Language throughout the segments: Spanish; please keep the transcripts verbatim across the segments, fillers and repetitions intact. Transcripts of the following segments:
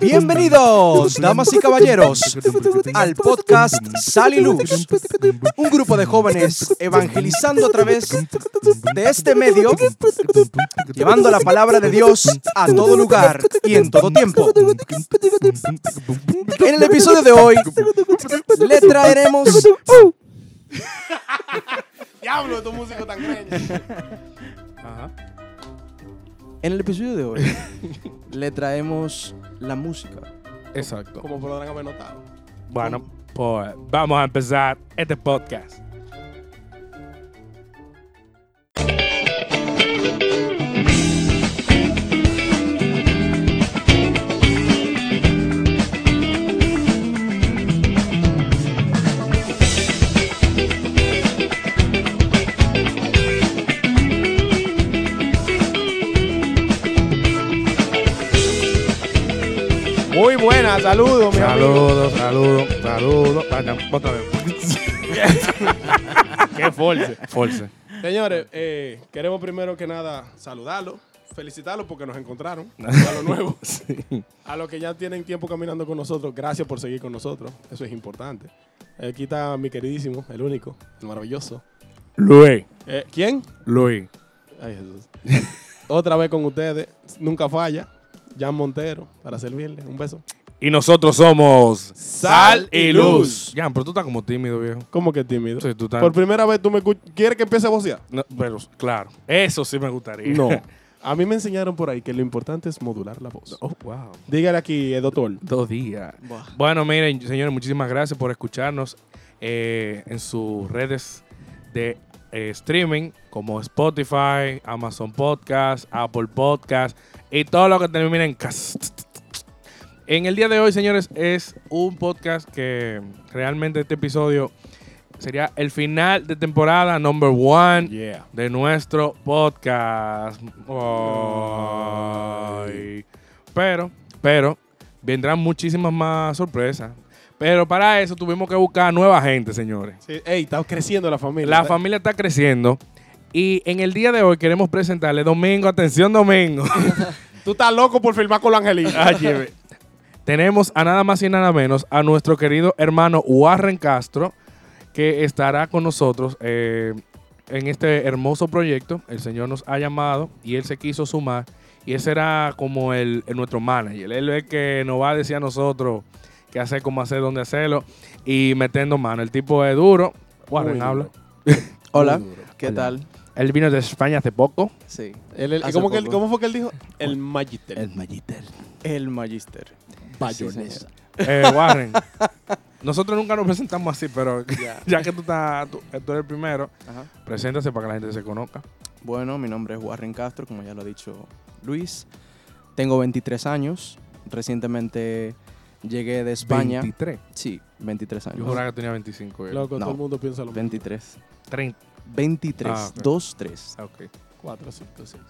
Bienvenidos, damas y caballeros, al podcast Sal y Luz, un grupo de jóvenes evangelizando a través de este medio, llevando la palabra de Dios a todo lugar y en todo tiempo. En el episodio de hoy le traeremos... ¡Diablo, tu músico tan greña! Ajá. En el episodio de hoy le traemos la música. Exacto. Como podrán haber notado. Bueno, pues vamos a empezar este podcast. Muy buenas, saludos, mi saludos, amigo. Saludos, saludos, saludos. Otra vez. Qué force. Force. Señores, eh, queremos primero que nada saludarlos, felicitarlos porque nos encontraron, a los nuevos. Sí. A los que ya tienen tiempo caminando con nosotros, gracias por seguir con nosotros. Eso es importante. Aquí está mi queridísimo, el único, el maravilloso. Luis. Eh, ¿Quién? Luis. Ay, Jesús. Otra vez con ustedes, nunca falla. Jan Montero, para servirle. Un beso. Y nosotros somos Sal y Luz. Jan, pero tú estás como tímido, viejo. ¿Cómo que tímido? Sí, tú estás... Por primera vez tú me escuchas. ¿Quieres que empiece a vocear? No, pero claro, eso sí me gustaría. No. A mí me enseñaron por ahí que lo importante es modular la voz. Oh, wow. Dígale aquí, eh, doctor. Dos días. Wow. Bueno, miren, señores, muchísimas gracias por escucharnos eh, en sus redes de eh, streaming como Spotify, Amazon Podcast, Apple Podcast. Y todo lo que termina en cast. En el día de hoy, señores, es un podcast que realmente este episodio sería el final de temporada number one yeah. de nuestro podcast. Ay. Pero, pero, vendrán muchísimas más sorpresas. Pero para eso tuvimos que buscar nueva gente, señores. Sí. Ey, está creciendo la familia. La familia está creciendo. Y en el día de hoy queremos presentarle, Domingo, atención Domingo. Tú estás loco por filmar con los angelitos. Tenemos a nada más y nada menos a nuestro querido hermano Warren Castro, que estará con nosotros eh, en este hermoso proyecto. El Señor nos ha llamado y él se quiso sumar. Y él será como el, el nuestro manager. Él es el que nos va a decir a nosotros qué hacer, cómo hacer, dónde hacerlo y metiendo mano. El tipo es duro. Warren, Muy habla. Duro. Hola, ¿qué Hola. tal? Él vino de España hace poco. Sí. Él, él, hace ¿cómo, poco. Que él, ¿Cómo fue que él dijo? El Magister. El Magister. El Magister. Bayonesa. Sí, eh, Warren, nosotros nunca nos presentamos así, pero yeah. ya que tú, estás, tú, tú eres el primero, Ajá. preséntase para que la gente se conozca. Bueno, mi nombre es Warren Castro, como ya lo ha dicho Luis. Tengo veintitrés años. Recientemente llegué de España. ¿veintitrés? Sí, veintitrés años. Yo juraba que tenía veinticinco. ¿Eh? Loco, no, todo el mundo piensa lo veintitrés. Mismo. veintitrés. treinta. veintitrés, ah, okay. dos, tres. Ah, ok. cuatro, cinco, seis.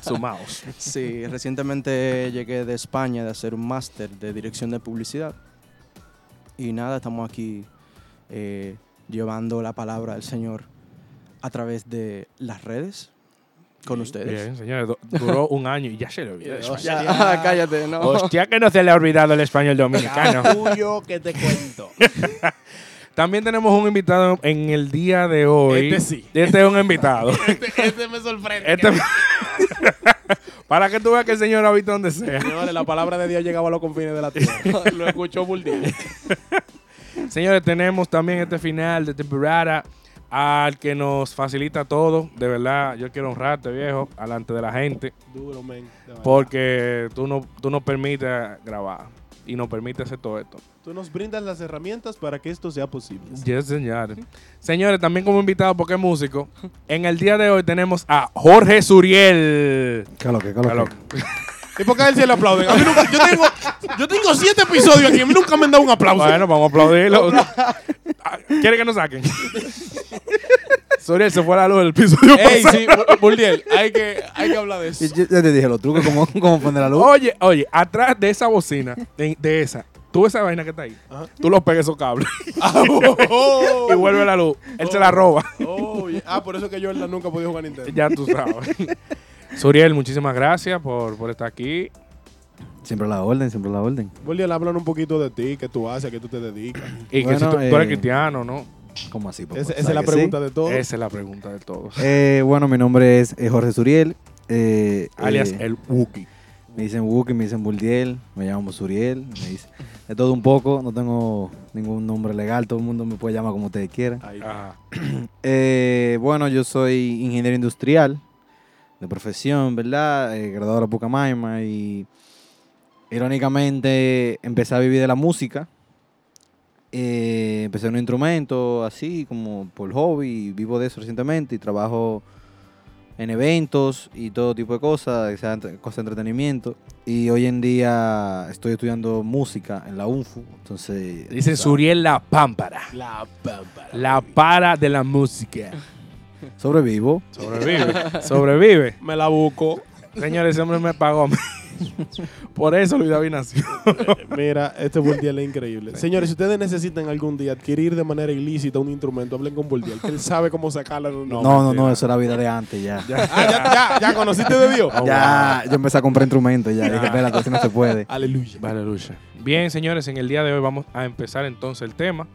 Sumados. Sí, recientemente llegué de España de hacer un máster de dirección de publicidad. Y nada, estamos aquí eh, llevando la palabra del Señor a través de las redes con sí. ustedes. Bien, señores, du- duró un año y ya se le olvidó. Hostia, ya, cállate, no. Hostia, que no se le ha olvidado el español dominicano. Tuyo que te cuento. También tenemos un invitado en el día de hoy. Este sí. Este es un invitado. este, este me sorprende. Este me... Para que tú veas que el Señor habita donde sea. Señores, la palabra de Dios llegaba a los confines de la tierra. Lo escuchó Bulldog. Señores, tenemos también este final de temporada al que nos facilita todo. De verdad, yo quiero honrarte, viejo, delante de la gente. Duro, men. Porque tú, no, tú nos permites grabar y nos permites hacer todo esto. Tú nos brindas las herramientas para que esto sea posible. Yes, señores. Señores, también como invitado, porque es músico, en el día de hoy tenemos a Jorge Suriel. Caloque, caloque. Caloque. ¿Y por qué a él sí le aplauden? A mí nunca, yo, tengo, yo tengo siete episodios aquí, a mí nunca me han dado un aplauso. Bueno, vamos a aplaudirlo. ¿Quiere que nos saquen? Suriel, se fue la luz del episodio Ey, pasado. Sí, Burdiel, hay que, hay que hablar de eso. Yo, yo te dije los trucos, cómo, cómo poner la luz. Oye, oye, atrás de esa bocina, de, de esa, tú esa vaina que está ahí, ajá, tú los pegas esos cables oh, oh, y vuelve la luz. Él oh, se la roba. Oh, yeah. Ah, por eso que Jordan nunca podía jugar Nintendo. Ya tú sabes. Suriel, muchísimas gracias por, por estar aquí. Siempre la orden, siempre la orden. Burdiel, hablan un poquito de ti, qué tú haces, a qué tú te dedicas. Y bueno, que si tú, eh... tú eres cristiano, ¿no? ¿Cómo así, papá? Esa, esa es la pregunta sí? de todos. Esa es la pregunta de todos. Eh, bueno, mi nombre es eh, Jorge Suriel. Eh, Alias eh, el Wookiee. Me dicen Wookiee, me dicen Burdiel, me llamo Suriel, me dicen de todo un poco, no tengo ningún nombre legal, todo el mundo me puede llamar como ustedes quieran. Ah. eh, bueno, yo soy ingeniero industrial de profesión, ¿verdad? Eh, graduado de la Pucamayma y irónicamente empecé a vivir de la música. Eh, empecé en un instrumento así como por hobby, vivo de eso recientemente y trabajo en eventos y todo tipo de cosas, cosas de entretenimiento. Y hoy en día estoy estudiando música en la U N F U. Entonces, dicen Suriel la pámpara. La pámpara. La para de la música. Sobrevivo. Sobrevive. Sobrevive. Me la busco. Señores, ese hombre me pagó. Por eso Luis David nació. Mira, este Burdiel es increíble. Señores, si ustedes necesitan algún día adquirir de manera ilícita un instrumento, hablen con Burdiel, que él sabe cómo sacarla. No, no, no, no, eso era vida de antes ya. ya. Ah, ya, ya, ya conociste de Dios. Oh, ya, wow. Yo empecé a comprar instrumentos ya. Dije, espérate, así no se puede. Aleluya. Aleluya. Bien, señores, en el día de hoy vamos a empezar entonces el tema.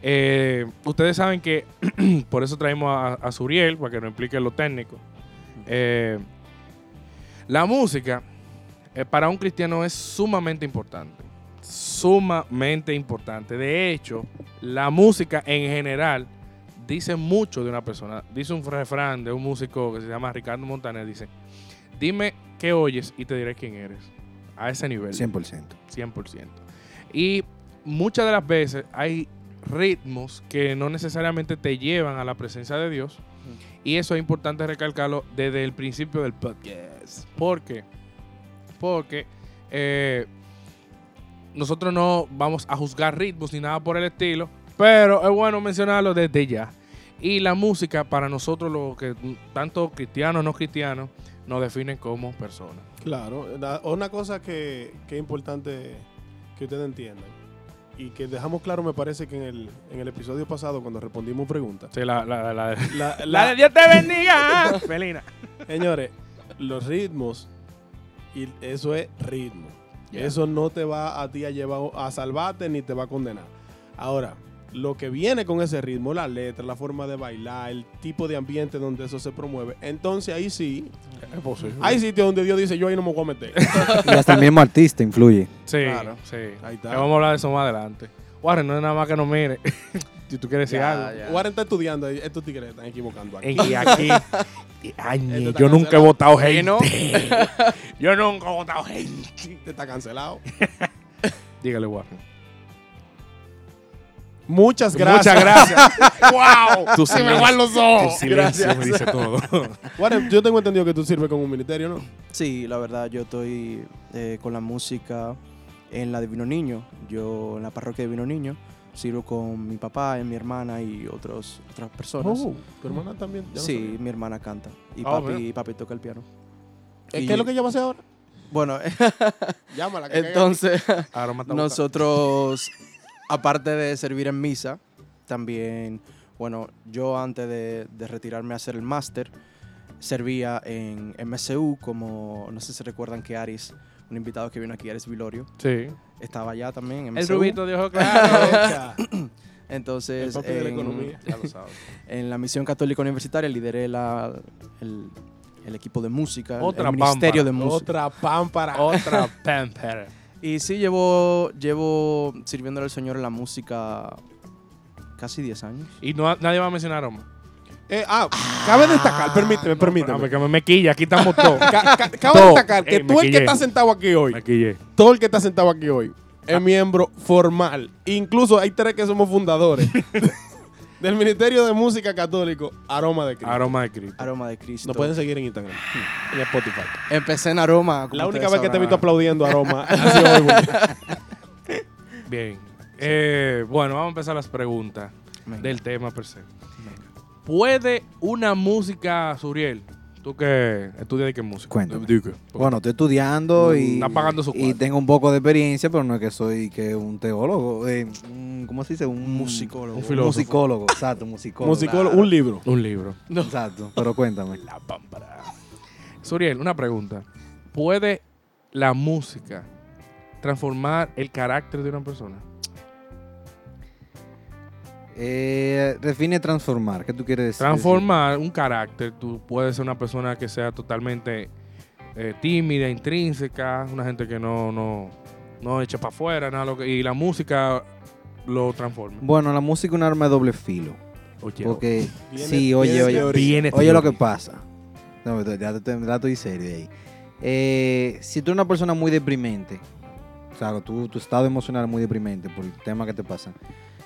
Eh, ustedes saben que por eso traemos a, a Suriel, para que nos explique lo técnico. Eh, la música para un cristiano es sumamente importante, sumamente importante. De hecho, la música en general dice mucho de una persona. Dice un refrán de un músico que se llama Ricardo Montaner, dice, dime qué oyes y te diré quién eres. A ese nivel. cien por ciento. cien por ciento. Y muchas de las veces hay ritmos que no necesariamente te llevan a la presencia de Dios. Y eso es importante recalcarlo desde el principio del podcast. ¿Por qué? Porque eh, nosotros no vamos a juzgar ritmos ni nada por el estilo, pero es bueno mencionarlo desde ya. Y la música para nosotros, lo que tanto cristianos no cristianos, nos definen como personas. Claro, una cosa que, que es importante que ustedes entiendan y que dejamos claro, me parece que en el, en el episodio pasado cuando respondimos preguntas. Sí, la, la, la, la, la, la, la de Dios te bendiga, Felina. Señores, los ritmos... Y eso es ritmo. Yeah. Eso no te va a ti a llevar a salvarte ni te va a condenar. Ahora, lo que viene con ese ritmo, la letra, la forma de bailar, el tipo de ambiente donde eso se promueve. Entonces ahí sí, es posible. Hay sitios donde Dios dice, yo ahí no me voy a meter. Y hasta el mismo artista influye. Sí, claro. Sí. Ahí está. Vamos a hablar de eso más adelante. Warren, no es nada más que nos mire. Si tú quieres decir algo. Ya. Warren está estudiando. Estos tigres están equivocando aquí. Y aquí. Añe, yo nunca he votado gente. Yo nunca he votado gente. Te está cancelado. Dígale, Warren. Muchas gracias. Muchas gracias. ¡Wow! Tú se me van los ojos. Tu silencio gracias. Me dice todo. Warren, yo tengo entendido que tú sirves con un ministerio, ¿no? Sí, la verdad, yo estoy eh, con la música en la Divino Niño. Yo en la parroquia Divino Niño. Sirvo con mi papá, mi hermana y otros, otras personas. Oh, ¿tu hermana también? Ya sí, sabía. Mi hermana canta. Y, oh, papi, y papi toca el piano. ¿Qué y... es lo que yo voy a hacer ahora? Bueno, llámala. Que entonces, nosotros, aparte de servir en misa, también, bueno, yo antes de, de retirarme a hacer el máster, servía en M S U, como, no sé si recuerdan que Aris... Un invitado que vino aquí, Aris Vilorio. Sí. Estaba allá también. En el rubito de ojo claro. Entonces, el en, de la economía. Ya lo sabes. En la misión católica universitaria lideré la, el, el equipo de música, otra el ministerio de música. Otra pámpara. Otra pámpara. Y sí, llevo, llevo sirviéndole al Señor en la música casi diez años. Y no, nadie va a mencionar a Roma. Eh, ah, cabe destacar, ah, permíteme, no, permíteme. Porque me quilla, aquí estamos todos. Ca- ca- cabe todo. destacar que Ey, tú, el que está sentado aquí hoy, todo el que está sentado aquí hoy, es ah. miembro formal. Incluso hay tres que somos fundadores del Ministerio de Música Católico, Aroma de Cristo. Aroma de Cristo. Aroma de Cristo. Nos pueden seguir en Instagram, en Spotify. Empecé en Aroma. La única vez sabrán. que te he visto aplaudiendo Aroma ha sido hoy. Bien. Eh, bueno, vamos a empezar las preguntas Venga. del tema per se. ¿Puede una música, Suriel? Tú que estudias de qué música. Cuéntame. Bueno, estoy estudiando y, su y tengo un poco de experiencia, pero no es que soy que un teólogo. Eh, ¿Cómo se dice? Un musicólogo. Un filósofo. Musicólogo, exacto, musicólogo. musicólogo la, un libro. Un libro. No. Exacto, pero cuéntame. La pámpara. Suriel, una pregunta. ¿Puede la música transformar el carácter de una persona? Eh, define transformar, ¿qué tú quieres decir? Transformar un carácter. Tú puedes ser una persona que sea totalmente eh, tímida, intrínseca, una gente que no, no, no echa para afuera, nada, lo que, y la música lo transforma. Bueno, la música es un arma de doble filo. Oye, porque, viene, sí, oye, oye, oye, oye lo que pasa. No, ya estoy serio ahí. Eh, si tú eres una persona muy deprimente, claro, tu, tu estado emocional es muy deprimente por el tema que te pasa,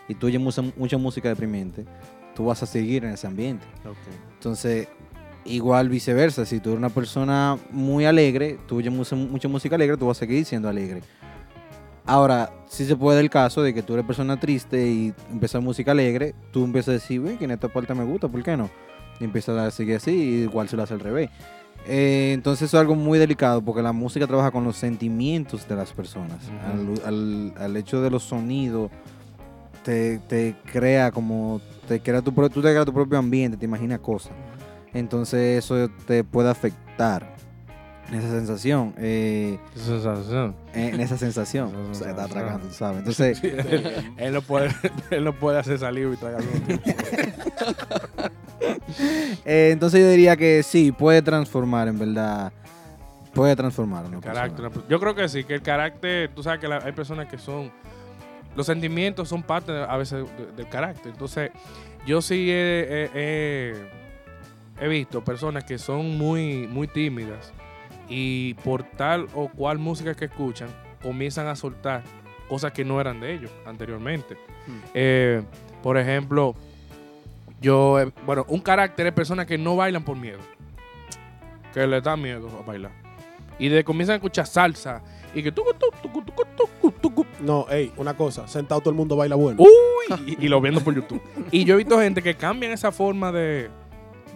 y tú oyes mucha, mucha música deprimente, tú vas a seguir en ese ambiente. Okay. Entonces, igual viceversa, si tú eres una persona muy alegre, tú oyes mucha, mucha música alegre, tú vas a seguir siendo alegre. Ahora, si se puede el caso de que tú eres persona triste y empiezas música alegre, tú empiezas a decir, ve, que en esta parte me gusta, ¿por qué no? Y empiezas a seguir así, y igual se lo hace al revés. Eh, entonces eso es algo muy delicado porque la música trabaja con los sentimientos de las personas. Uh-huh. al, al, al hecho de los sonidos, Te, te crea como te crea tu, tú te creas tu propio ambiente, te imaginas cosas, entonces eso te puede afectar en esa sensación, eh, esa sensación. En esa sensación, esa sensación. O sea, está atragando, tú sabes, entonces sí, él, él, lo puede, él lo puede hacer salir y tragar eh, entonces yo diría que sí, puede transformar, en verdad puede transformar el carácter. Yo creo que sí, que el carácter, tú sabes que la, hay personas que son, los sentimientos son parte a veces del, del carácter. Entonces, yo sí he, he, he, he visto personas que son muy, muy tímidas y por tal o cual música que escuchan, comienzan a soltar cosas que no eran de ellos anteriormente. Mm. Eh, por ejemplo, yo, bueno, un carácter es personas que no bailan por miedo, que les da miedo a bailar. Y de comienzan a escuchar salsa y que tucu, tucu, tucu, tucu, tucu, tucu. No, ey, una cosa, sentado todo el mundo baila bueno. Uy, y, y lo viendo por YouTube. Y yo he visto gente que cambian esa forma de,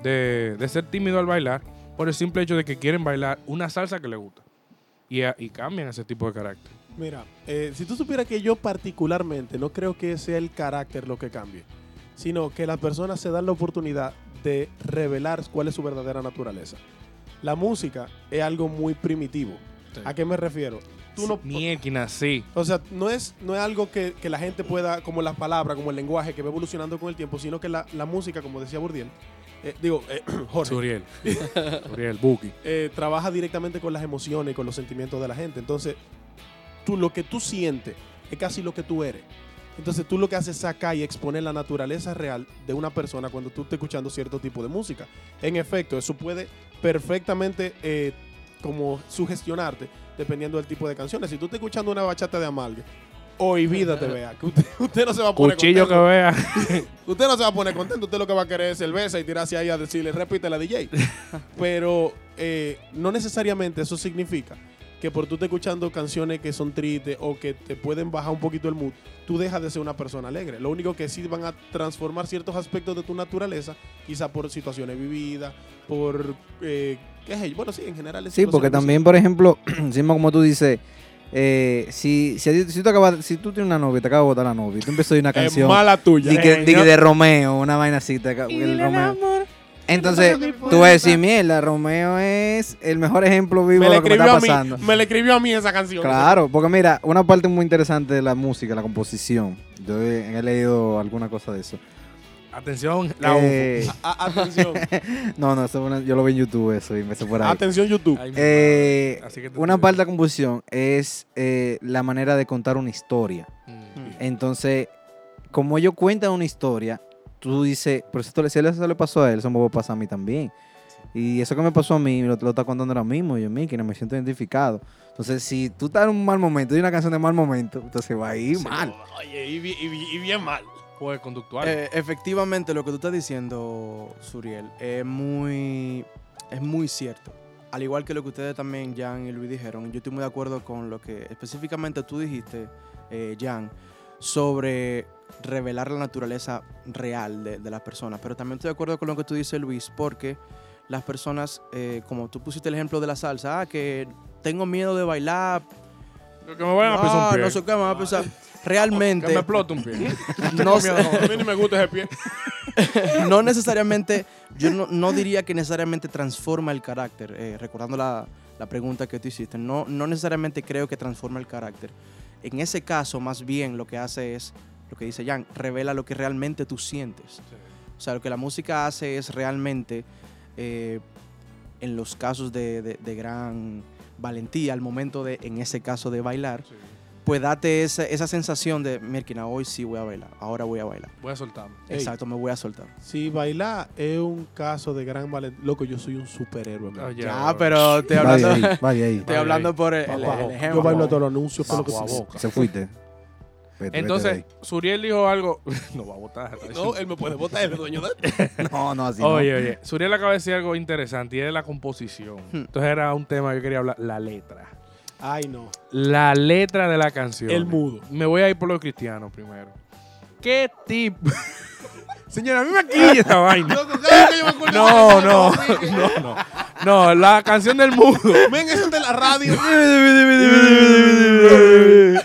de, de ser tímido al bailar por el simple hecho de que quieren bailar una salsa que les gusta. Y, y cambian ese tipo de carácter. Mira, eh, si tú supieras que yo particularmente no creo que sea el carácter lo que cambie, sino que las personas se dan la oportunidad de revelar cuál es su verdadera naturaleza. La música es algo muy primitivo. Sí. ¿A qué me refiero? Tú no, Mierda, sí. O sea, no es, no es algo que, que la gente pueda, como las palabras, como el lenguaje que va evolucionando con el tiempo, sino que la, la música, como decía Burdiel, eh, digo, eh, Jorge. Suriel. Suriel, Buki. Eh, trabaja directamente con las emociones y con los sentimientos de la gente. Entonces, tú, lo que tú sientes es casi lo que tú eres. Entonces, tú lo que haces es sacar y exponer la naturaleza real de una persona cuando tú estás escuchando cierto tipo de música. En efecto, eso puede perfectamente eh, como sugestionarte dependiendo del tipo de canciones. Si tú estás escuchando una bachata de Amalgue, olvídate, vea, que usted, usted no se va a poner Cuchillo contento. Cuchillo que vea. Usted no se va a poner contento. Usted lo que va a querer es cerveza y tirarse ahí a decirle, repite la D J. Pero eh, no necesariamente eso significa que por tú estar escuchando canciones que son tristes o que te pueden bajar un poquito el mood, tú dejas de ser una persona alegre. Lo único que sí van a transformar ciertos aspectos de tu naturaleza, quizá por situaciones vividas, por... Eh, ¿qué sé yo? Bueno, sí, en general... Es sí, porque también, por ejemplo, como tú dices, eh, si, si, si, tú acabas, si tú tienes una novia, te acabas de botar la novia, tú empiezas a oír una canción... Es mala tuya. Di que, di que de Romeo, una vaina así, te acabas de Romeo. Entonces, tú vas a decir, mierda, Romeo es el mejor ejemplo vivo de lo que me está pasando. Mí, me le escribió a mí esa canción. Claro, porque mira, una parte muy interesante de la música, la composición. Yo he, he leído alguna cosa de eso. Atención, la eh, a, a, atención. no, no, eso una, yo lo vi en YouTube eso y me se por ahí. Atención, YouTube. Eh, Así que una parte de la composición es eh, la manera de contar una historia. Mm. Entonces, como ellos cuentan una historia, tú dices, pero si eso le pasó a él, eso me va a pasar a mí también. Y eso que me pasó a mí, lo, lo está contando ahora mismo. Yo, mí, que no me siento identificado. Entonces, si tú estás en un mal momento y una canción de mal momento, entonces va a ir sí, mal. Oye, y, y, y bien mal. Pues conductual. Eh, efectivamente, lo que tú estás diciendo, Suriel, es muy, es muy cierto. Al igual que lo que ustedes también, Jan y Luis, dijeron, yo estoy muy de acuerdo con lo que específicamente tú dijiste, eh, Jan, sobre revelar la naturaleza real de, de la persona. Pero también estoy de acuerdo con lo que tú dices, Luis, porque las personas, eh, como tú pusiste el ejemplo de la salsa, ah, que tengo miedo de bailar, que me vayan no, a pisar un pie. No sé qué me van a pisar. Realmente... que me explote un pie. No sé. A mí ni me gusta ese pie. No necesariamente, yo no, no diría que necesariamente transforma el carácter. Eh, recordando la, la pregunta que tú hiciste, no, no necesariamente creo que transforma el carácter. En ese caso, más bien lo que hace es, lo que dice Jan, revela lo que realmente tú sientes. Sí. O sea, lo que la música hace es realmente, eh, en los casos de, de, de gran valentía, al momento de, en ese caso de bailar, sí, pues date esa, esa sensación de, mierda, hoy sí voy a bailar, ahora voy a bailar. Voy a soltarme. Exacto, ey, me voy a soltar. Si bailar es un caso de gran valentía, loco, yo soy un superhéroe. Oh, yeah. Ya, pero estoy hablando, vaya ahí, vaya ahí. Estoy vaya hablando ahí. Por el, el, el ejemplo. Yo bailo a todos los anuncios, por lo que se, boca. Se fuiste. Vete, entonces, vete Suriel dijo algo. No va a votar. No, él me puede votar, él es dueño de él. No, no, así oye, no. Oye, oye. Suriel acaba de decir algo interesante y es la composición. Hmm. Entonces, era un tema que quería hablar: la letra. Ay, no. La letra de la canción. El mudo. Me voy a ir por los cristianos primero. ¿Qué tipo? Señora, a mí me quilla esta vaina. No, no, no, no. No, la canción del mudo. Ven, eso de la radio.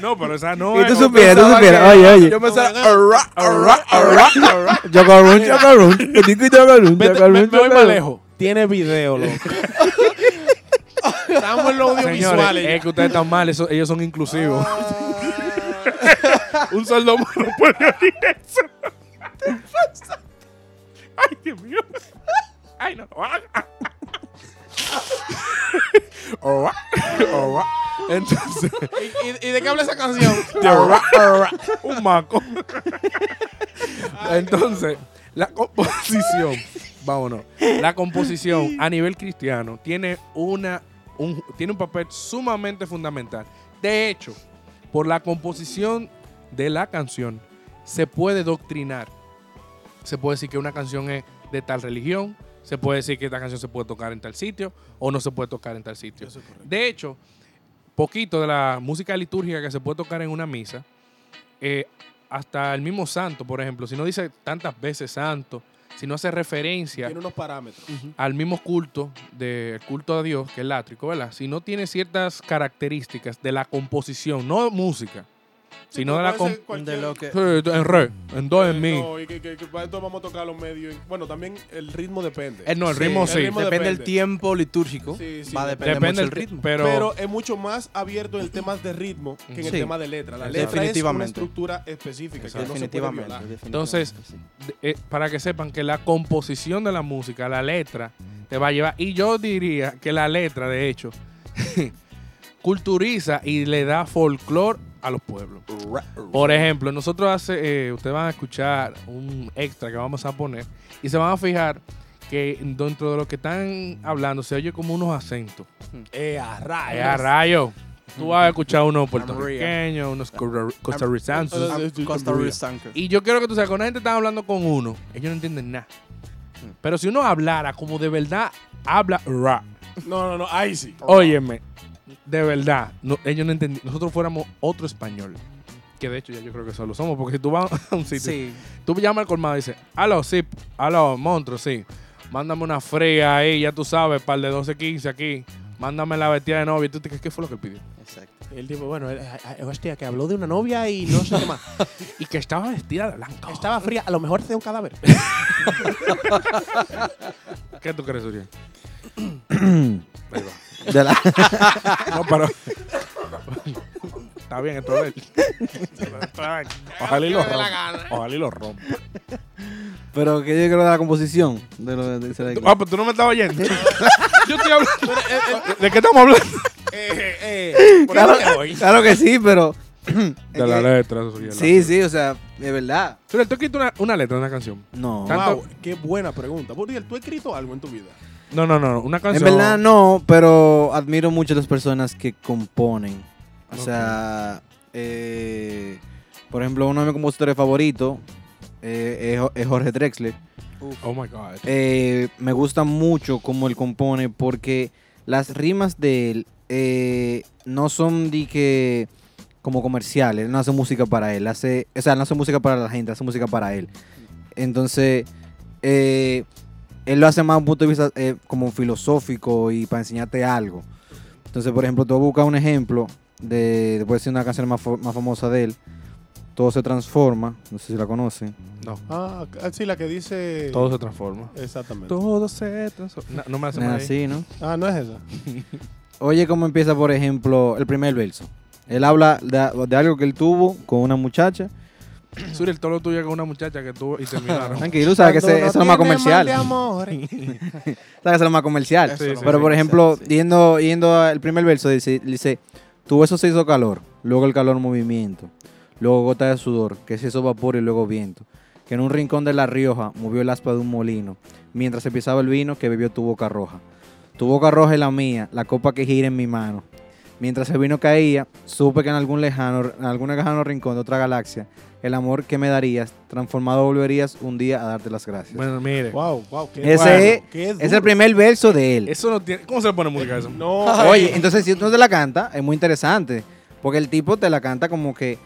No, pero esa no es. Y tú supieras, tú supieras. Oye, oye. Yo pensaba, arra, arra, arra, arra. Chocarrón, chocarrón. Me voy más lejos. Tiene video, loco. Estamos en los audiovisuales. Es que ustedes están mal, ellos son inclusivos. Un saldo más no puede oír eso. Ay, Dios mío. Ay, no. Entonces, ¿Y, ¿y de qué habla esa canción? Un maco. Entonces, la composición, vámonos. La composición a nivel cristiano tiene una un, tiene un papel sumamente fundamental. De hecho, por la composición de la canción se puede doctrinar. Se puede decir que una canción es de tal religión, se puede decir que esta canción se puede tocar en tal sitio o no se puede tocar en tal sitio. Eso es correcto. De hecho, poquito de la música litúrgica que se puede tocar en una misa, eh, hasta el mismo santo, por ejemplo, si no dice tantas veces santo, si no hace referencia, tiene unos parámetros. Uh-huh. Al mismo culto, de, culto a Dios, que es látrico, ¿verdad? Si no tiene ciertas características de la composición, no música, sino de la comp- de lo que sí, en re, en do, en mi. No, y que, que, que vamos a tocar los medios. Bueno, también el ritmo depende. Eh, no, el sí, ritmo sí. El ritmo depende del tiempo litúrgico. Sí, sí. Va a depender depende mucho del ritmo. Pero, pero es mucho más abierto en temas de ritmo que en sí, el tema de letra. La letra es una estructura específica. Que no se puede violar. Entonces, eh, para que sepan que la composición de la música, la letra, te va a llevar. Y yo diría que la letra, de hecho, culturiza y le da folclore a los pueblos. Por ejemplo, nosotros hace, eh, ustedes van a escuchar un extra que vamos a poner y se van a fijar que dentro de lo que están hablando se oye como unos acentos. ¡Eh, a rayos! ¡Eh, a rayos! Tú vas a escuchar unos puertorriqueños, unos costarricenses. Y yo quiero que tú sabes, cuando la gente está hablando con uno, ellos no entienden nada. Pero si uno hablara como de verdad habla ra. No, no, no, ahí sí. Óyeme. De verdad, no, ellos no entendían. Nosotros fuéramos otro español. Que de hecho ya yo creo que solo somos. Porque si tú vas a un sitio, sí, tú llamas al colmado y dices, aló, sí, aló, monstruo, sí. Mándame una fría ahí, ya tú sabes, par de doce, quince aquí. Mándame la vestida de novia. ¿Y tú te crees qué fue lo que pidió? Exacto. Él dijo, bueno, hostia, que habló de una novia y no sé qué más. Y que estaba vestida de blanco. Estaba fría, a lo mejor de un cadáver. ¿Qué tú crees, Uriel? Ahí va. De la... No, pero está bien, esto es él. Ojalá y lo rompa. Ojalá y lo rompa. Pero que yo creo de la composición de lo de, de ah, pero tú no me estabas oyendo. Yo estoy hablando. Pero, eh, eh, ¿de qué estamos hablando? Eh, eh, eh, claro, claro que sí, pero de es la que, letra, eso sí. Sí, sí, o sea, de verdad. Pero ¿tú has escrito una, una letra de una canción? No. Tanto... Wow, qué buena pregunta. Porque ¿tú has escrito algo en tu vida? No, no, no, una canción. En verdad no, pero admiro mucho a las personas que componen. O okay. sea, eh, por ejemplo, uno de mis compositores favoritos eh, es Jorge Drexler. Uf. Oh my God. Eh, me gusta mucho cómo él compone porque las rimas de él eh, no son de que como comercial. Él no hace música para él, hace, o sea, no hace música para la gente, hace música para él. Entonces, eh, él lo hace más un punto de vista eh, como filosófico y para enseñarte algo. Entonces, por ejemplo, tú buscas un ejemplo de, después de decir una canción más, más famosa de él, Todo se transforma, no sé si la conocen. No. Ah, sí, la que dice... Todo se transforma. Exactamente. Todo se transforma. No, no me hace mal. Así, ¿no? Ah, no es esa. Oye cómo empieza, por ejemplo, el primer verso. Él habla de, de algo que él tuvo con una muchacha. Suriel, todo lo tuyo con una muchacha que tuvo y terminaron. Tranquilo, sabes que ese, no eso es lo más comercial. Sabes que eso es lo más comercial. Sí, sí, pero, sí, por ejemplo, sí. yendo, yendo al primer verso, dice, dice, tu beso se hizo calor, luego el calor movimiento. Luego gota de sudor, que se hizo vapor y luego viento, que en un rincón de La Rioja movió el aspa de un molino, mientras se pisaba el vino que bebió tu boca roja. Tu boca roja es la mía, la copa que gira en mi mano. Mientras el vino caía, supe que en algún lejano, en algún lejano rincón de otra galaxia, el amor que me darías, transformado volverías un día a darte las gracias. Bueno, mire. Wow, wow, qué Ese es, es el primer verso de él. Eso no tiene, ¿cómo se le pone música a eso? No. Oye, entonces si tú te la canta, es muy interesante, porque el tipo te la canta como que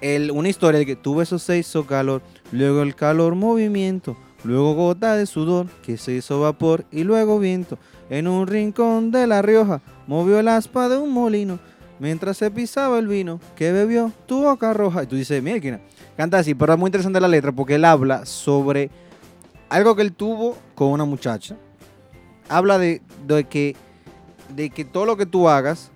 El, una historia de que tu beso se hizo calor, luego el calor movimiento, luego gota de sudor, que se hizo vapor y luego viento. En un rincón de La Rioja movió el aspa de un molino, mientras se pisaba el vino que bebió tu boca roja. Y tú dices, mira, canta así, pero es muy interesante la letra porque él habla sobre algo que él tuvo con una muchacha. Habla de, de, que, de que todo lo que tú hagas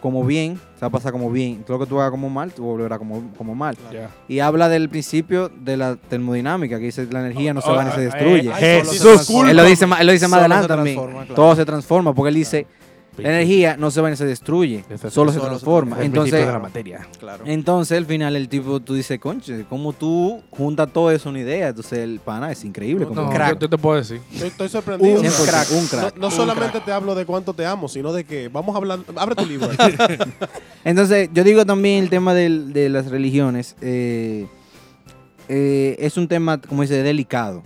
como bien, se va a pasar como bien. Todo lo que tú hagas como mal, tú volverás como, como mal. Yeah. Y habla del principio de la termodinámica, que dice la energía oh, no se oh, va ni oh, se destruye. Eh, Jesús. Se él lo dice, él lo dice más adelante también. Claro. Todo se transforma, porque él dice, claro, la energía no se va ni se destruye, este solo, se solo se transforma. Se transforma. Entonces, de la materia. Claro. Entonces, al final, el tipo, tú dices, concha, ¿cómo tú juntas todo eso en una idea? Entonces, el pana es increíble. No, como no, un crack. Yo, yo te puedo decir. Estoy, estoy sorprendido. Un crack. Un crack. No, no un solamente crack. Te hablo de cuánto te amo, sino de que vamos a hablar. Abre tu libro. Entonces, yo digo también el tema de, de las religiones. Eh, eh, es un tema, como dice, delicado.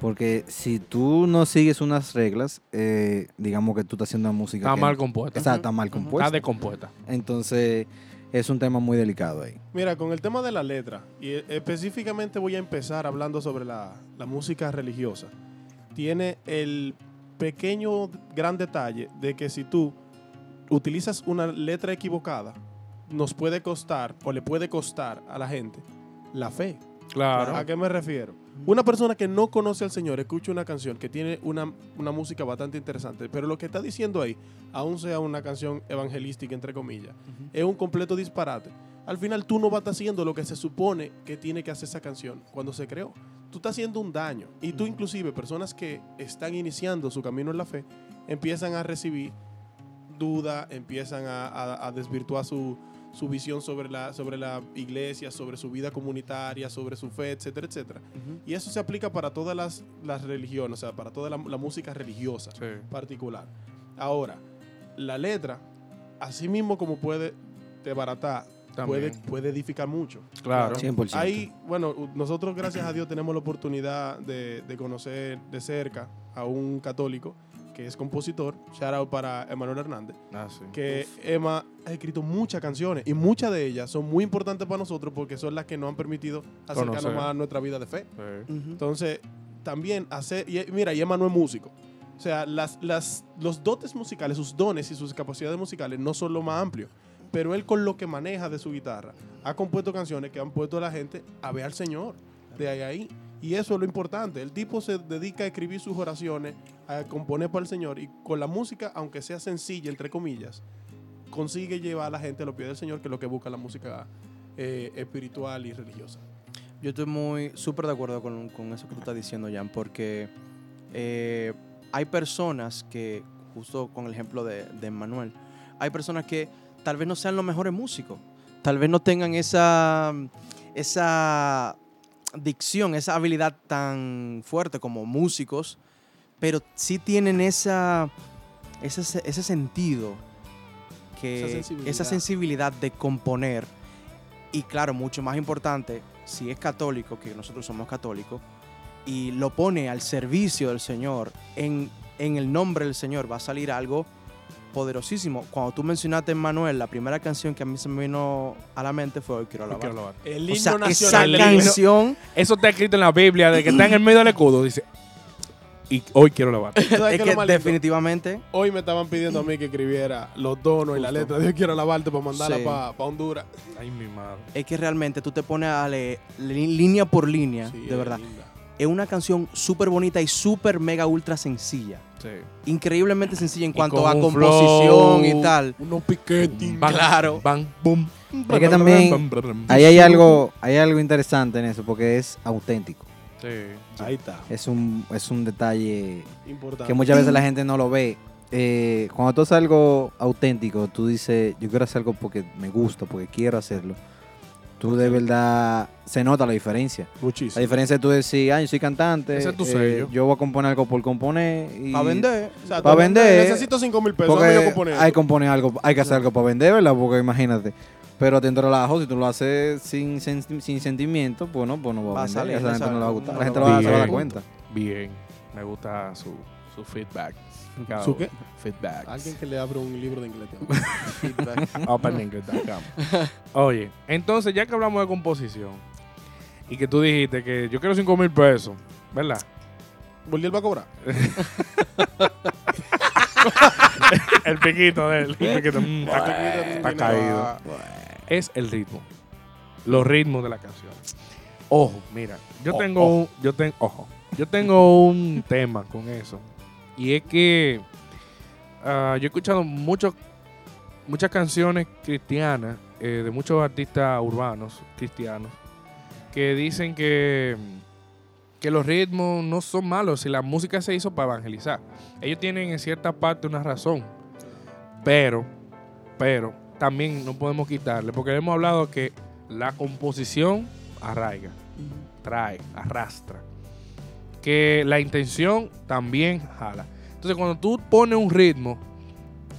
Porque si tú no sigues unas reglas, eh, digamos que tú estás haciendo música. Está que mal compuesta. Está, está mal compuesta. Está descompuesta. Entonces, es un tema muy delicado ahí. Mira, con el tema de la letra, y específicamente voy a empezar hablando sobre la, la música religiosa. Tiene el pequeño gran detalle de que si tú utilizas una letra equivocada, nos puede costar o le puede costar a la gente la fe. Claro. ¿A qué me refiero? Una persona que no conoce al Señor escucha una canción que tiene una, una música bastante interesante, pero lo que está diciendo ahí, aun sea una canción evangelística, entre comillas, uh-huh, es un completo disparate. Al final tú no vas haciendo lo que se supone que tiene que hacer esa canción cuando se creó. Tú estás haciendo un daño. Y tú, uh-huh, inclusive, personas que están iniciando su camino en la fe, empiezan a recibir duda, empiezan a, a, a desvirtuar su... su visión sobre la, sobre la iglesia, sobre su vida comunitaria, sobre su fe, etcétera, etcétera. Uh-huh. Y eso se aplica para todas las, las religiones, o sea, para toda la, la música religiosa, sí, particular. Ahora, la letra, así mismo como puede desbaratar, puede, puede edificar mucho. Claro, cien por ciento. Ahí, bueno, nosotros, gracias a Dios, tenemos la oportunidad de, de conocer de cerca a un católico que es compositor, shout out para Emmanuel Hernández, ah, sí, que uf, Emma ha escrito muchas canciones y muchas de ellas son muy importantes para nosotros porque son las que nos han permitido acercarnos conocer más a nuestra vida de fe. Sí. Uh-huh. Entonces, también hacer, y, mira, y Emma no es músico. O sea, las, las, los dotes musicales, sus dones y sus capacidades musicales no son lo más amplio, pero él con lo que maneja de su guitarra ha compuesto canciones que han puesto a la gente a ver al Señor de ahí a ahí. Y eso es lo importante. El tipo se dedica a escribir sus oraciones, a componer para el Señor. Y con la música, aunque sea sencilla, entre comillas, consigue llevar a la gente a los pies del Señor, que es lo que busca la música eh, espiritual y religiosa. Yo estoy muy súper de acuerdo con, con eso que tú estás diciendo, Jan, porque eh, hay personas que, justo con el ejemplo de, de Emmanuel, hay personas que tal vez no sean los mejores músicos, tal vez no tengan esa... esa dicción, esa habilidad tan fuerte como músicos, pero sí tienen esa, esa, ese sentido, que, esa sensibilidad. esa sensibilidad de componer. Y claro, mucho más importante, si es católico, que nosotros somos católicos, y lo pone al servicio del Señor, en, en el nombre del Señor va a salir algo poderosísimo. Cuando tú mencionaste a Emmanuel, la primera canción que a mí se me vino a la mente fue Hoy Quiero Alabar. Hoy quiero el o sea, himno nacional. Esa canción. Eso está escrito en la Biblia, de que está en el medio del escudo. Dice, y hoy quiero alabar. Es que definitivamente. Hoy me estaban pidiendo a mí que escribiera los donos y la letra de Hoy Quiero Alabarte para mandarla sí. para pa Honduras. Ay, mi madre. Es que realmente tú te pones a leer línea por línea, sí, de verdad. Linda. Es una canción súper bonita y súper mega ultra sencilla. Sí. Increíblemente sencilla en cuanto a composición flow, y tal. Unos piquetes. Claro. Bam, boom. Es que también ahí hay algo, hay algo interesante en eso, porque es auténtico. Sí. Sí. Ahí está. Es un, es un detalle importante que muchas veces la gente no lo ve. Eh, cuando tú haces algo auténtico, tú dices, yo quiero hacer algo porque me gusta, porque quiero hacerlo. Tú de verdad se nota la diferencia. Muchísimo. La diferencia es tú decir, ah, yo soy cantante. Ese es tu sello. Eh, yo voy a componer algo por componer. Para vender. O sea, para vender. Necesito cinco mil pesos. Hay que componer algo. Hay que componer algo, hay que hacer algo para vender, ¿verdad? Porque imagínate. Pero te relajo, si tú lo haces sin, sin, sin sentimiento, pues no, pues no va a vender. A la gente no le va a gustar. La gente bien, se va a dar cuenta. Bien. Me gusta su, su feedback. Cada ¿Su qué? Feedback. Alguien que le abra un libro de inglés. Feedback. Oye, entonces ya que hablamos de composición y que tú dijiste que yo quiero cinco mil pesos, ¿verdad? ¿Volvió él va a cobrar? El piquito de él. El piquito. Está caído. Es el ritmo. Los ritmos de la canción. Ojo, mira. Yo oh, tengo oh. un. Yo tengo. Ojo. Yo tengo un tema con eso. Y es que uh, yo he escuchado muchos, muchas canciones cristianas eh, de muchos artistas urbanos cristianos que dicen que, que los ritmos no son malos y la música se hizo para evangelizar. Ellos tienen en cierta parte una razón, pero, pero también no podemos quitarle, porque hemos hablado que la composición arraiga, trae, arrastra. Que la intención también jala. Entonces, cuando tú pones un ritmo